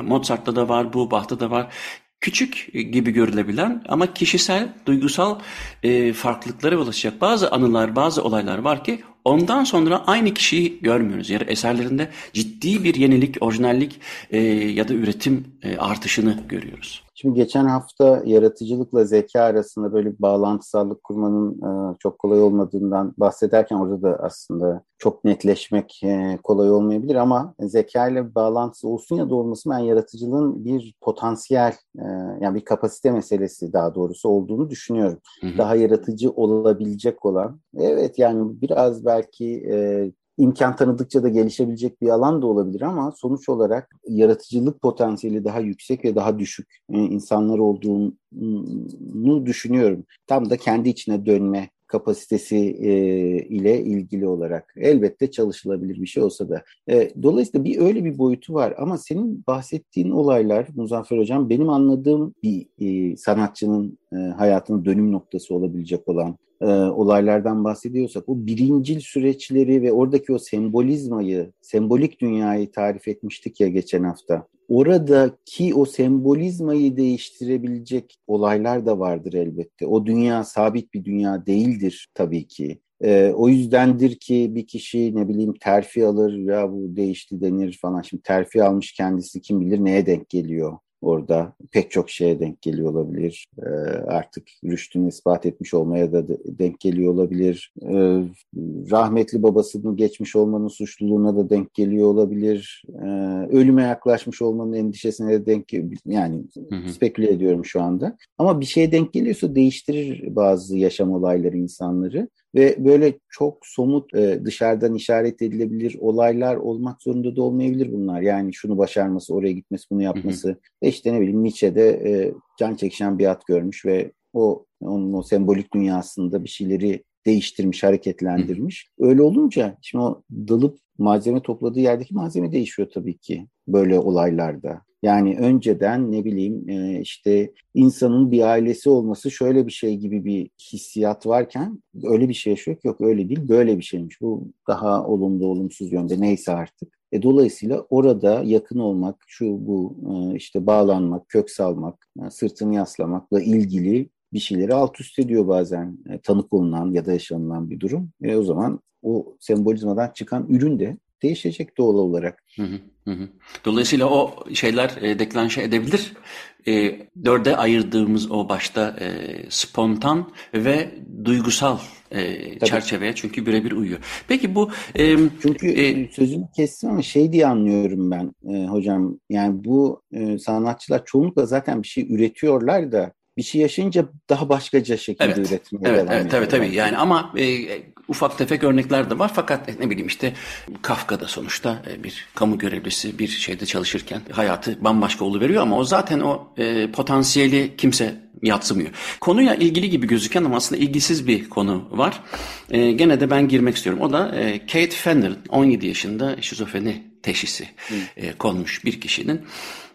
Mozart'ta da var, bu Bach'ta da var. Küçük gibi görülebilen ama kişisel, duygusal e, farklılıklara ulaşacak bazı anılar, bazı olaylar var ki Ondan sonra aynı kişiyi görmüyoruz. Yani eserlerinde ciddi bir yenilik, orijinallik e, ya da üretim e, artışını görüyoruz. Şimdi geçen hafta yaratıcılıkla zeka arasında böyle bir bağlantısallık kurmanın e, çok kolay olmadığından bahsederken orada da aslında çok netleşmek e, kolay olmayabilir ama zeka ile bağlantısı olsun ya da olmasın ben yaratıcılığın bir potansiyel e, yani bir kapasite meselesi daha doğrusu olduğunu düşünüyorum. Hı hı. Daha yaratıcı olabilecek olan evet yani biraz belki e, İmkan tanıdıkça da gelişebilecek bir alan da olabilir ama sonuç olarak yaratıcılık potansiyeli daha yüksek ve daha düşük insanlar olduğunu düşünüyorum. Tam da kendi içine dönme kapasitesi ile ilgili olarak elbette çalışılabilir bir şey olsa da. Dolayısıyla bir öyle bir boyutu var ama senin bahsettiğin olaylar Muzaffer Hocam benim anladığım bir sanatçının hayatının dönüm noktası olabilecek olan olaylardan bahsediyorsak o birincil süreçleri ve oradaki o sembolizmayı, sembolik dünyayı tarif etmiştik ya geçen hafta. Oradaki o sembolizmayı değiştirebilecek olaylar da vardır elbette. O dünya sabit bir dünya değildir tabii ki. Ee, o yüzdendir ki bir kişi ne bileyim terfi alır ya bu değişti denir falan. Şimdi terfi almış kendisi kim bilir neye denk geliyor. Orada pek çok şeye denk geliyor olabilir. Ee, artık rüştünü ispat etmiş olmaya da denk geliyor olabilir. Ee, rahmetli babasını geçmiş olmanın suçluluğuna da denk geliyor olabilir. Ee, ölüme yaklaşmış olmanın endişesine de denk geliyor. Yani hı hı. Speküle ediyorum şu anda. Ama bir şeye denk geliyorsa değiştirir bazı yaşam olayları insanları. Ve böyle çok somut dışarıdan işaret edilebilir olaylar olmak zorunda da olmayabilir bunlar. Yani şunu başarması, oraya gitmesi, bunu yapması. Hı hı. E işte ne bileyim Nietzsche'de can çekişen bir at görmüş ve o onun o sembolik dünyasında bir şeyleri değiştirmiş, hareketlendirmiş. Hı. Öyle olunca şimdi o dalıp malzeme topladığı yerdeki malzeme değişiyor tabii ki böyle olaylarda. Yani önceden ne bileyim işte insanın bir ailesi olması şöyle bir şey gibi bir hissiyat varken öyle bir şey yok yok öyle değil böyle bir şeymiş. Bu daha olumlu olumsuz yönde neyse artık. E, dolayısıyla orada yakın olmak, şu bu işte bağlanmak, kök salmak, sırtını yaslamakla ilgili bir şeyleri alt üst ediyor bazen e, tanık olunan ya da yaşanılan bir durum. E, o zaman o sembolizmadan çıkan ürün de değişecek doğal olarak. Hı hı hı. Dolayısıyla o şeyler e, deklanşe edebilir. E, dörde ayırdığımız o başta e, spontan ve duygusal e, çerçeveye çünkü birebir uyuyor. Peki bu... E, çünkü e, sözünü kestim ama şey diye anlıyorum ben e, hocam. Yani bu e, sanatçılar çoğunlukla zaten bir şey üretiyorlar da bir şey yaşayınca daha başkaca şekilde evet, üretmeye evet, devam evet, tabii tabii yani ama e, ufak tefek örnekler de var fakat ne bileyim işte Kafka'da sonuçta e, bir kamu görevlisi bir şeyde çalışırken hayatı bambaşka oluveriyor ama o zaten o e, potansiyeli kimse yadsımıyor. Konuyla ilgili gibi gözüken ama aslında ilgisiz bir konu var. E, gene de ben girmek istiyorum. O da e, Kate Fenner on yedi yaşında şizofreni teşhisi e, konmuş bir kişinin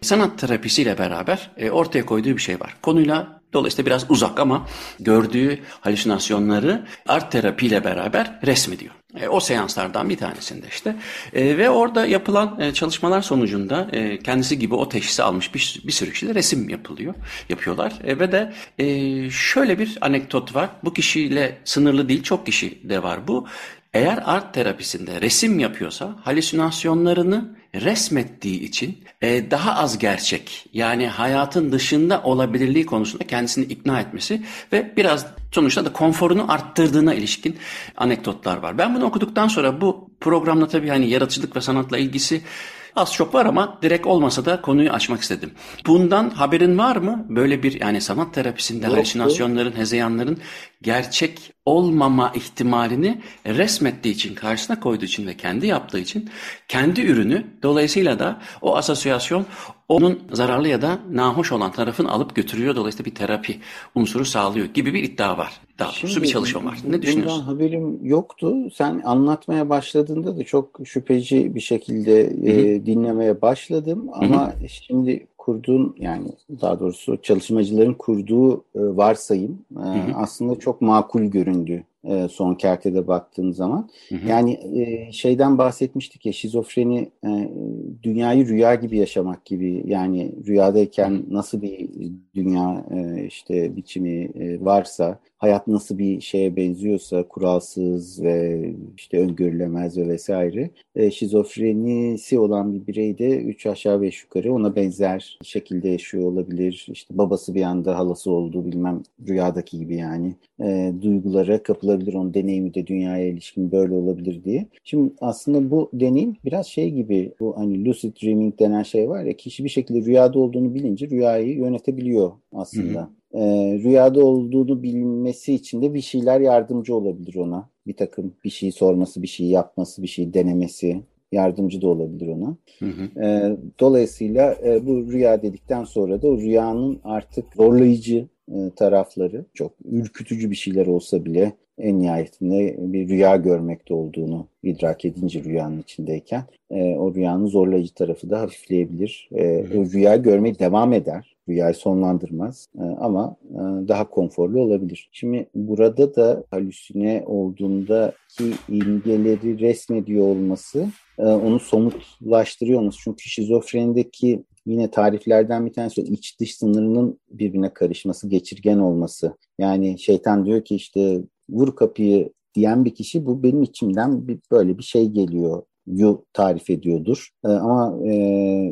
sanat terapisiyle beraber e, ortaya koyduğu bir şey var. Konuyla dolayısıyla biraz uzak ama gördüğü halüsinasyonları art terapiyle beraber resmediyor. E, o seanslardan bir tanesinde işte e, ve orada yapılan e, çalışmalar sonucunda e, kendisi gibi o teşhisi almış bir, bir sürü kişiyle resim yapılıyor, yapıyorlar e, ve de e, şöyle bir anekdot var. Bu kişiyle sınırlı değil, çok kişi de var bu. Eğer art terapisinde resim yapıyorsa halüsinasyonlarını resmettiği için e, daha az gerçek yani hayatın dışında olabilirliği konusunda kendisini ikna etmesi ve biraz sonuçta da konforunu arttırdığına ilişkin anekdotlar var. Ben bunu okuduktan sonra bu programla tabii hani yaratıcılık ve sanatla ilgisi az çok var ama direkt olmasa da konuyu açmak istedim. Bundan haberin var mı? Böyle bir yani sanat terapisinde halüsinasyonların, hezeyanların gerçek olmama ihtimalini resmettiği için, karşısına koyduğu için ve kendi yaptığı için kendi ürünü dolayısıyla da o asosiyasyon onun zararlı ya da nahoş olan tarafını alıp götürüyor. Dolayısıyla bir terapi unsuru sağlıyor gibi bir iddia var. Daha doğrusu bir çalışma var. Ne düşünüyorsun? Bundan haberim yoktu. Sen anlatmaya başladığında da çok şüpheci bir şekilde e, dinlemeye başladım. Ama Hı-hı. şimdi kurduğun yani daha doğrusu çalışmacıların kurduğu e, varsayım e, aslında çok makul göründü. Son kertede baktığım zaman. Hı hı. Yani şeyden bahsetmiştik ya şizofreni dünyayı rüya gibi yaşamak gibi yani rüyadayken nasıl bir dünya işte biçimi varsa hayat nasıl bir şeye benziyorsa, kuralsız ve işte öngörülemez ve vesaire, e, şizofrenisi olan bir birey de üç aşağı beş yukarı ona benzer şekilde yaşıyor olabilir. İşte babası bir anda halası olduğu, bilmem rüyadaki gibi yani, e, duygulara kapılabilir, onun deneyimi de dünyaya ilişkin böyle olabilir diye. Şimdi aslında bu deneyim biraz şey gibi, bu hani lucid dreaming denen şey var ya, kişi bir şekilde rüyada olduğunu bilince rüyayı yönetebiliyor aslında. Hı hı. E, rüyada olduğunu bilmesi için de bir şeyler yardımcı olabilir ona. Bir takım bir şey sorması, bir şey yapması, bir şey denemesi yardımcı da olabilir ona. Hı hı. E, dolayısıyla e, bu rüya dedikten sonra da rüyanın artık zorlayıcı e, tarafları, çok ürkütücü bir şeyler olsa bile en nihayetinde bir rüya görmekte olduğunu idrak edince rüyanın içindeyken e, o rüyanın zorlayıcı tarafı da hafifleyebilir. E, hı hı. Rüya görmeye devam eder. Rüyayı sonlandırmaz ama daha konforlu olabilir. Şimdi burada da halüsine olduğundaki imgeleri resmediyor olması, onu somutlaştırıyor olması. Çünkü şizofrenideki yine tariflerden bir tanesi iç dış sınırının birbirine karışması, geçirgen olması. Yani şeytan diyor ki işte vur kapıyı diyen bir kişi, bu benim içimden bir, böyle bir şey geliyor. Yu tarif ediyordur. Ama e,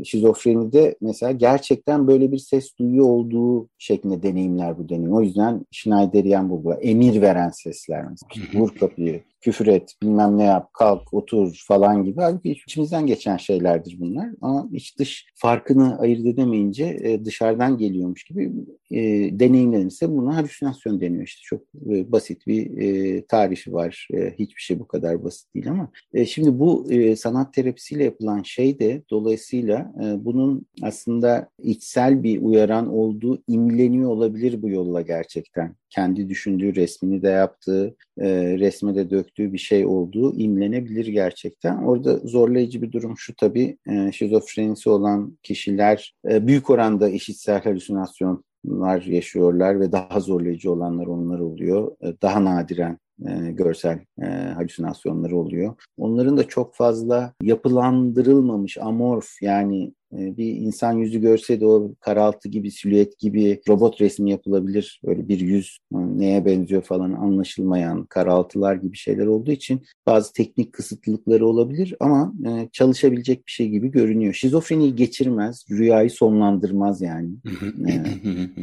şizofrenide mesela gerçekten böyle bir ses duyuyor olduğu şeklinde deneyimler bu deneyim. O yüzden Schneideryen bu. Emir veren sesler mesela. Vur kapıyı, küfür et, bilmem ne yap, kalk, otur falan gibi. Halbuki içimizden geçen şeylerdir bunlar. Ama iç dış farkını ayırt edemeyince e, dışarıdan geliyormuş gibi e, deneyimlenirse buna halüsinasyon deniyor. İşte çok e, basit bir e, tarifi var. E, hiçbir şey bu kadar basit değil ama. E, şimdi bu e, sanat terapisiyle yapılan şey de dolayısıyla e, bunun aslında içsel bir uyaran olduğu imleniyor olabilir bu yolla gerçekten. Kendi düşündüğü, resmini de yaptığı, e, resme de döktüğü bir şey olduğu imlenebilir gerçekten. Orada zorlayıcı bir durum şu tabii, e, şizofrenisi olan kişiler e, büyük oranda eşitsel halüsinasyonlar yaşıyorlar ve daha zorlayıcı olanlar onlar oluyor. E, daha nadiren e, görsel e, halüsinasyonları oluyor. Onların da çok fazla yapılandırılmamış, amorf yani, bir insan yüzü görseydi o karaltı gibi, silüet gibi robot resmi yapılabilir. Böyle bir yüz neye benziyor falan anlaşılmayan karaltılar gibi şeyler olduğu için bazı teknik kısıtlılıkları olabilir ama çalışabilecek bir şey gibi görünüyor. Şizofreniyi geçirmez, rüyayı sonlandırmaz yani.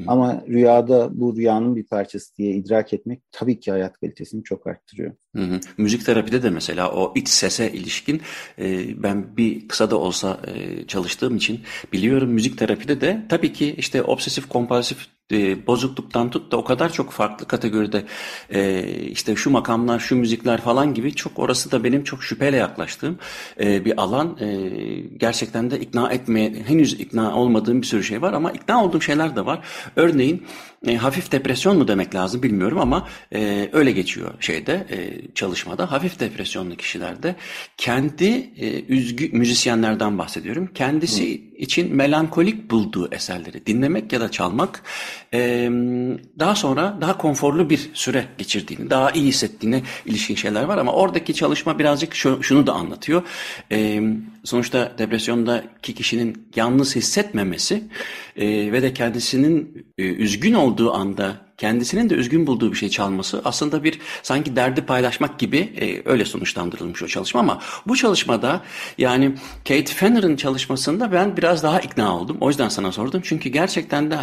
Ama rüyada bu rüyanın bir parçası diye idrak etmek tabii ki hayat kalitesini çok arttırıyor. Hı hı. Müzik terapide de mesela o iç sese ilişkin e, ben bir kısa da olsa e, çalıştığım için biliyorum, müzik terapide de tabii ki işte obsesif kompulsif e, bozukluktan tut da o kadar çok farklı kategoride e, işte şu makamlar, şu müzikler falan gibi, çok orası da benim çok şüpheyle yaklaştığım e, bir alan. E, gerçekten de ikna etmeye, henüz ikna olmadığım bir sürü şey var ama ikna olduğum şeyler de var. Örneğin e, hafif depresyon mu demek lazım bilmiyorum ama e, öyle geçiyor şeyde, e, çalışmada. Hafif depresyonlu kişilerde kendi e, üzgü müzisyenlerden bahsediyorum. Kendisi Hı. için melankolik bulduğu eserleri dinlemek ya da çalmak e, daha sonra daha konforlu bir süre geçirdiğini, daha iyi hissettiğine ilişkin şeyler var ama oradaki çalışma birazcık şu, şunu da anlatıyor. E, sonuçta depresyondaki kişinin yalnız hissetmemesi e, ve de kendisinin e, üzgün olduğu anda kendisinin de üzgün bulduğu bir şey çalması aslında bir sanki derdi paylaşmak gibi e, öyle sonuçlandırılmış o çalışma ama bu çalışmada yani Kate Fenner'ın çalışmasında ben biraz daha ikna oldum. O yüzden sana sordum. Çünkü gerçekten de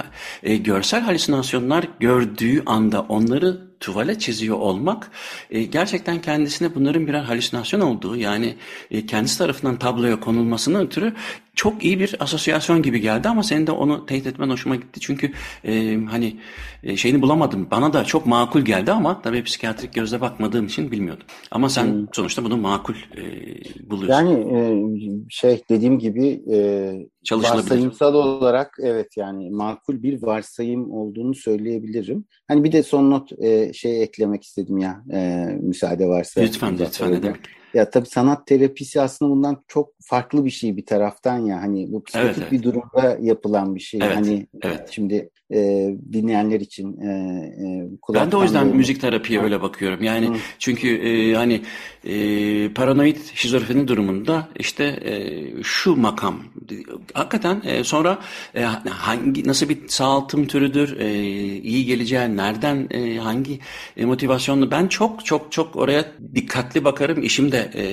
e, görsel halüsinasyonlar gördüğü anda onları tuvale çiziyor olmak e, gerçekten kendisine bunların birer halüsinasyon olduğu, yani e, kendisi tarafından tabloya konulmasının ötürü çok iyi bir asosyasyon gibi geldi ama senin de onu teyit etmen hoşuma gitti. Çünkü e, hani e, şeyini bulamadım. Bana da çok makul geldi ama tabii psikiyatrik gözle bakmadığım için bilmiyordum. Ama sen hmm. sonuçta bunu makul e, buluyorsun. Yani e, şey dediğim gibi e, varsayımsal olarak evet, yani makul bir varsayım olduğunu söyleyebilirim. Hani bir de son not e, şey eklemek istedim ya, e, müsaade varsa. Lütfen lütfen ne demek. Ya tabii sanat terapisi aslında bundan çok farklı bir şey bir taraftan ya, hani bu psikolojik evet, evet. bir durumda yapılan bir şey. Evet, hani evet. şimdi e, dinleyenler için e, e, kulak. Ben de o yüzden müzik terapiye öyle bakıyorum. Yani Hı. çünkü e, hani e, paranoid şizofreni durumunda işte e, şu makam hakikaten e, sonra e, hangi nasıl bir sağaltım türüdür, e, iyi geleceği nereden, e, hangi e, motivasyonla ben çok çok çok oraya dikkatli bakarım. İşim de e,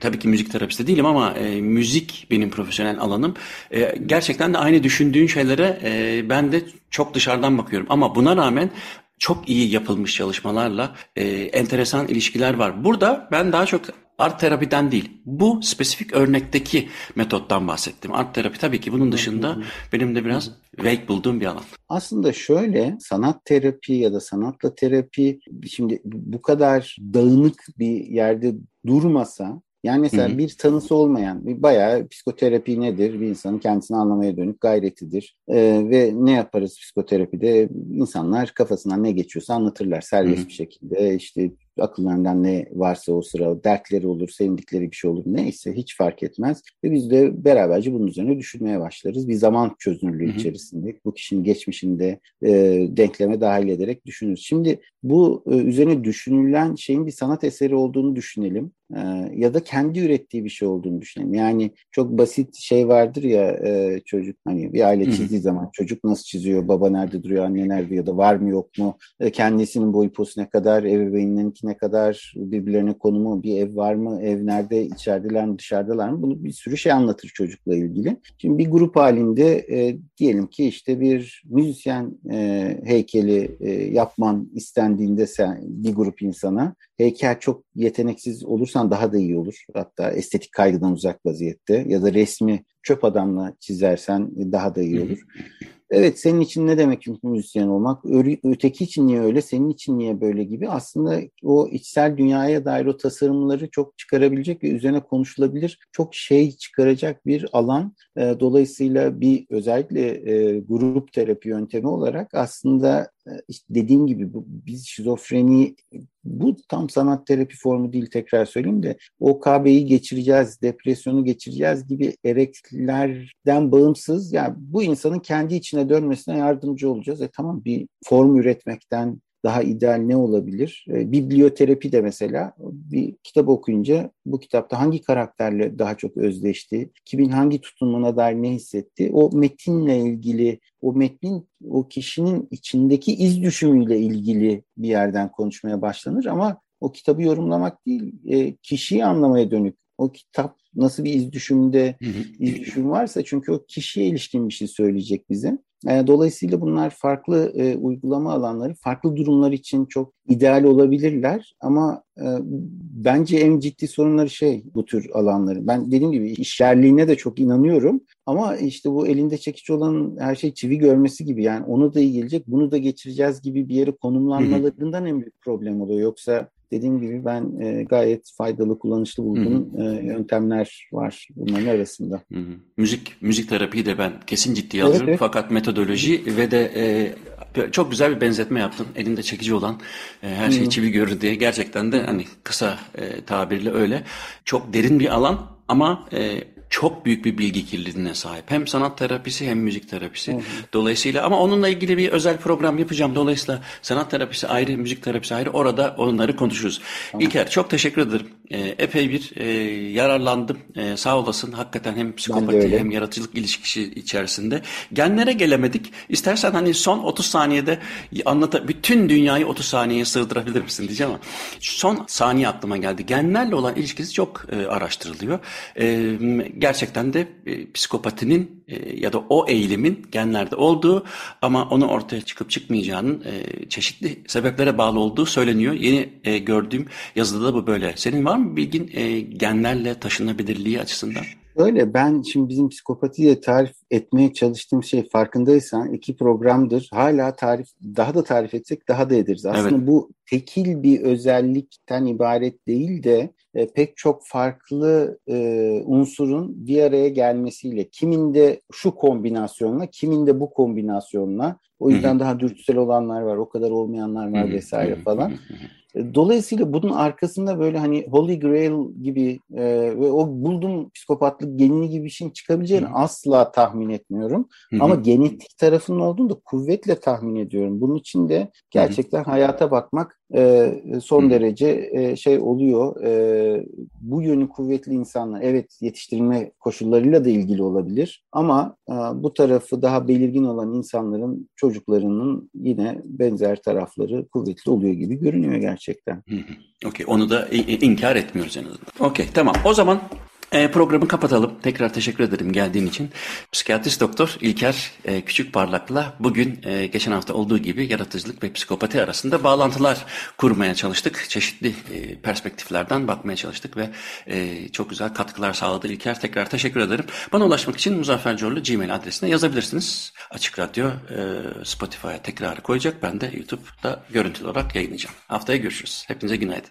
tabii ki müzik terapisti değilim ama e, müzik benim profesyonel alanım. E, gerçekten de aynı düşündüğün şeylere e, ben de çok dışarıdan bakıyorum. Ama buna rağmen çok iyi yapılmış çalışmalarla e, enteresan ilişkiler var. Burada ben daha çok art terapiden değil, bu spesifik örnekteki metottan bahsettim. Art terapi tabii ki bunun dışında benim de biraz vague bulduğum bir alan. Aslında şöyle, sanat terapi ya da sanatla terapi şimdi bu kadar dağınık bir yerde durmasa, yani mesela hı hı. bir tanısı olmayan, bir bayağı psikoterapi nedir? Bir insanın kendisini anlamaya dönük gayretidir. Ee, ve ne yaparız psikoterapide? İnsanlar kafasından ne geçiyorsa anlatırlar serbest hı hı. bir şekilde. İşte akıllarından ne varsa o sıra, dertleri olur, sevindikleri bir şey olur, neyse hiç fark etmez. Ve biz de beraberce bunun üzerine düşünmeye başlarız. Bir zaman çözünürlüğü hı hı. içerisinde bu kişinin geçmişinde e, denkleme dahil ederek düşünürüz. Şimdi bu e, üzerine düşünülen şeyin bir sanat eseri olduğunu düşünelim. E, ya da kendi ürettiği bir şey olduğunu düşünelim. Yani çok basit şey vardır ya, e, çocuk hani bir aile çizdiği hı hı. zaman çocuk nasıl çiziyor, baba nerede duruyor, anne nerede ya da var mı yok mu, e, kendisinin boy posuna kadar, ebeveyninin ne kadar, birbirlerine konumu, bir ev var mı, ev nerede, içerideler mi, dışarıdalar mı? Bunu bir sürü şey anlatır çocukla ilgili. Şimdi bir grup halinde e, diyelim ki işte bir müzisyen e, heykeli e, yapman istendiğinde sen bir grup insana, heykel çok yeteneksiz olursan daha da iyi olur. Hatta estetik kaygıdan uzak vaziyette ya da resmi çöp adamla çizersen daha da iyi olur. Evet, senin için ne demek müzisyen olmak? Ö- öteki için niye öyle, senin için niye böyle gibi. Aslında o içsel dünyaya dair o tasarımları çok çıkarabilecek ve üzerine konuşulabilir çok şey çıkaracak bir alan. E, dolayısıyla bir özellikle e, grup terapi yöntemi olarak aslında e, işte dediğim gibi bu, biz şizofreni, bu tam sanat terapi formu değil, tekrar söyleyeyim de o K B'yi geçireceğiz, depresyonu geçireceğiz gibi ereklerden bağımsız, yani bu insanın kendi içine dönmesine yardımcı olacağız. E tamam, bir form üretmekten daha ideal ne olabilir? E, biblioterapi de mesela bir kitap okuyunca bu kitapta hangi karakterle daha çok özdeşti, kimin hangi tutumuna dair ne hissetti, o metinle ilgili, o metnin, o kişinin içindeki iz düşümüyle ilgili bir yerden konuşmaya başlanır ama o kitabı yorumlamak değil, e, kişiyi anlamaya dönük. O kitap nasıl bir iz düşümde, hı hı. iz düşüm varsa, çünkü o kişiye ilişkin bir şey söyleyecek bize. Dolayısıyla bunlar farklı e, uygulama alanları, farklı durumlar için çok ideal olabilirler ama e, bence en ciddi sorunları şey bu tür alanları. Ben dediğim gibi işlerliğine de çok inanıyorum ama işte bu elinde çekiç olan her şey çivi görmesi gibi, yani onu da iyi gelecek, bunu da geçireceğiz gibi bir yere konumlanmalarından en büyük problem oluyor. Yoksa dediğim gibi ben e, gayet faydalı, kullanışlı bulduğum e, yöntemler var bunların arasında. Hı hı. Müzik müzik terapiyi de ben kesin ciddiye alırım. Evet, evet. Fakat metodoloji ve de e, çok güzel bir benzetme yaptın. Elinde çekici olan e, her şey çivi görür diye. Gerçekten de hani kısa e, tabirle öyle. Çok derin bir alan ama e, çok büyük bir bilgi kirliliğine sahip. Hem sanat terapisi hem müzik terapisi. Evet. Dolayısıyla ama onunla ilgili bir özel program yapacağım. Dolayısıyla sanat terapisi ayrı, müzik terapisi ayrı. Orada onları konuşuruz. Tamam. İlker, çok teşekkür ederim. E, epey bir e, yararlandım. E, sağ olasın. Hakikaten hem psikopati hem yaratıcılık ilişkisi içerisinde. Genlere gelemedik. İstersen hani son otuz saniyede anlata, bütün dünyayı otuz saniyeye sığdırabilir misin diyeceğim ama son saniye aklıma geldi. Genlerle olan ilişkisi çok e, araştırılıyor. E, Gerçekten de e, psikopatinin e, ya da o eğilimin genlerde olduğu ama onu ortaya çıkıp çıkmayacağının e, çeşitli sebeplere bağlı olduğu söyleniyor. Yeni e, gördüğüm yazıda da bu böyle. Senin var mı bilgin e, genlerle taşınabilirliği açısından? Öyle, ben şimdi bizim psikopatiyle tarif etmeye çalıştığım şey, farkındaysan iki programdır hala tarif, daha da tarif etsek daha da ederiz. Aslında evet. Bu tekil bir özellikten ibaret değil de e, pek çok farklı e, unsurun bir araya gelmesiyle, kiminde şu kombinasyonla, kiminde bu kombinasyonla, o yüzden Hı-hı. daha dürtüsel olanlar var, o kadar olmayanlar var Hı-hı. vesaire falan. Dolayısıyla bunun arkasında böyle hani Holy Grail gibi e, ve o buldum psikopatlık genini gibi bir şeyin çıkabileceğini Hı-hı. asla tahmin etmiyorum. Hı-hı. Ama genetik tarafının olduğunu da kuvvetle tahmin ediyorum. Bunun için de gerçekten Hı-hı. hayata bakmak e, son Hı-hı. derece e, şey oluyor. E, bu yönü kuvvetli insanlar, evet, yetiştirilme koşullarıyla da ilgili olabilir. Ama e, bu tarafı daha belirgin olan insanların çocuklarının yine benzer tarafları kuvvetli oluyor gibi görünüyor gerçekten. Okey, onu da inkar etmiyoruz en azından. Okey, tamam. O zaman e, programı kapatalım. Tekrar teşekkür ederim geldiğin için. Psikiyatrist doktor İlker e, Küçükparlak'la bugün e, geçen hafta olduğu gibi yaratıcılık ve psikopati arasında bağlantılar kurmaya çalıştık. Çeşitli e, perspektiflerden bakmaya çalıştık ve e, çok güzel katkılar sağladı İlker. Tekrar teşekkür ederim. Bana ulaşmak için Muzaffer Çorlu Gmail adresine yazabilirsiniz. Açık Radyo e, Spotify'a tekrarı koyacak. Ben de YouTube'da görüntülü olarak yayınlayacağım. Haftaya görüşürüz. Hepinize günaydın.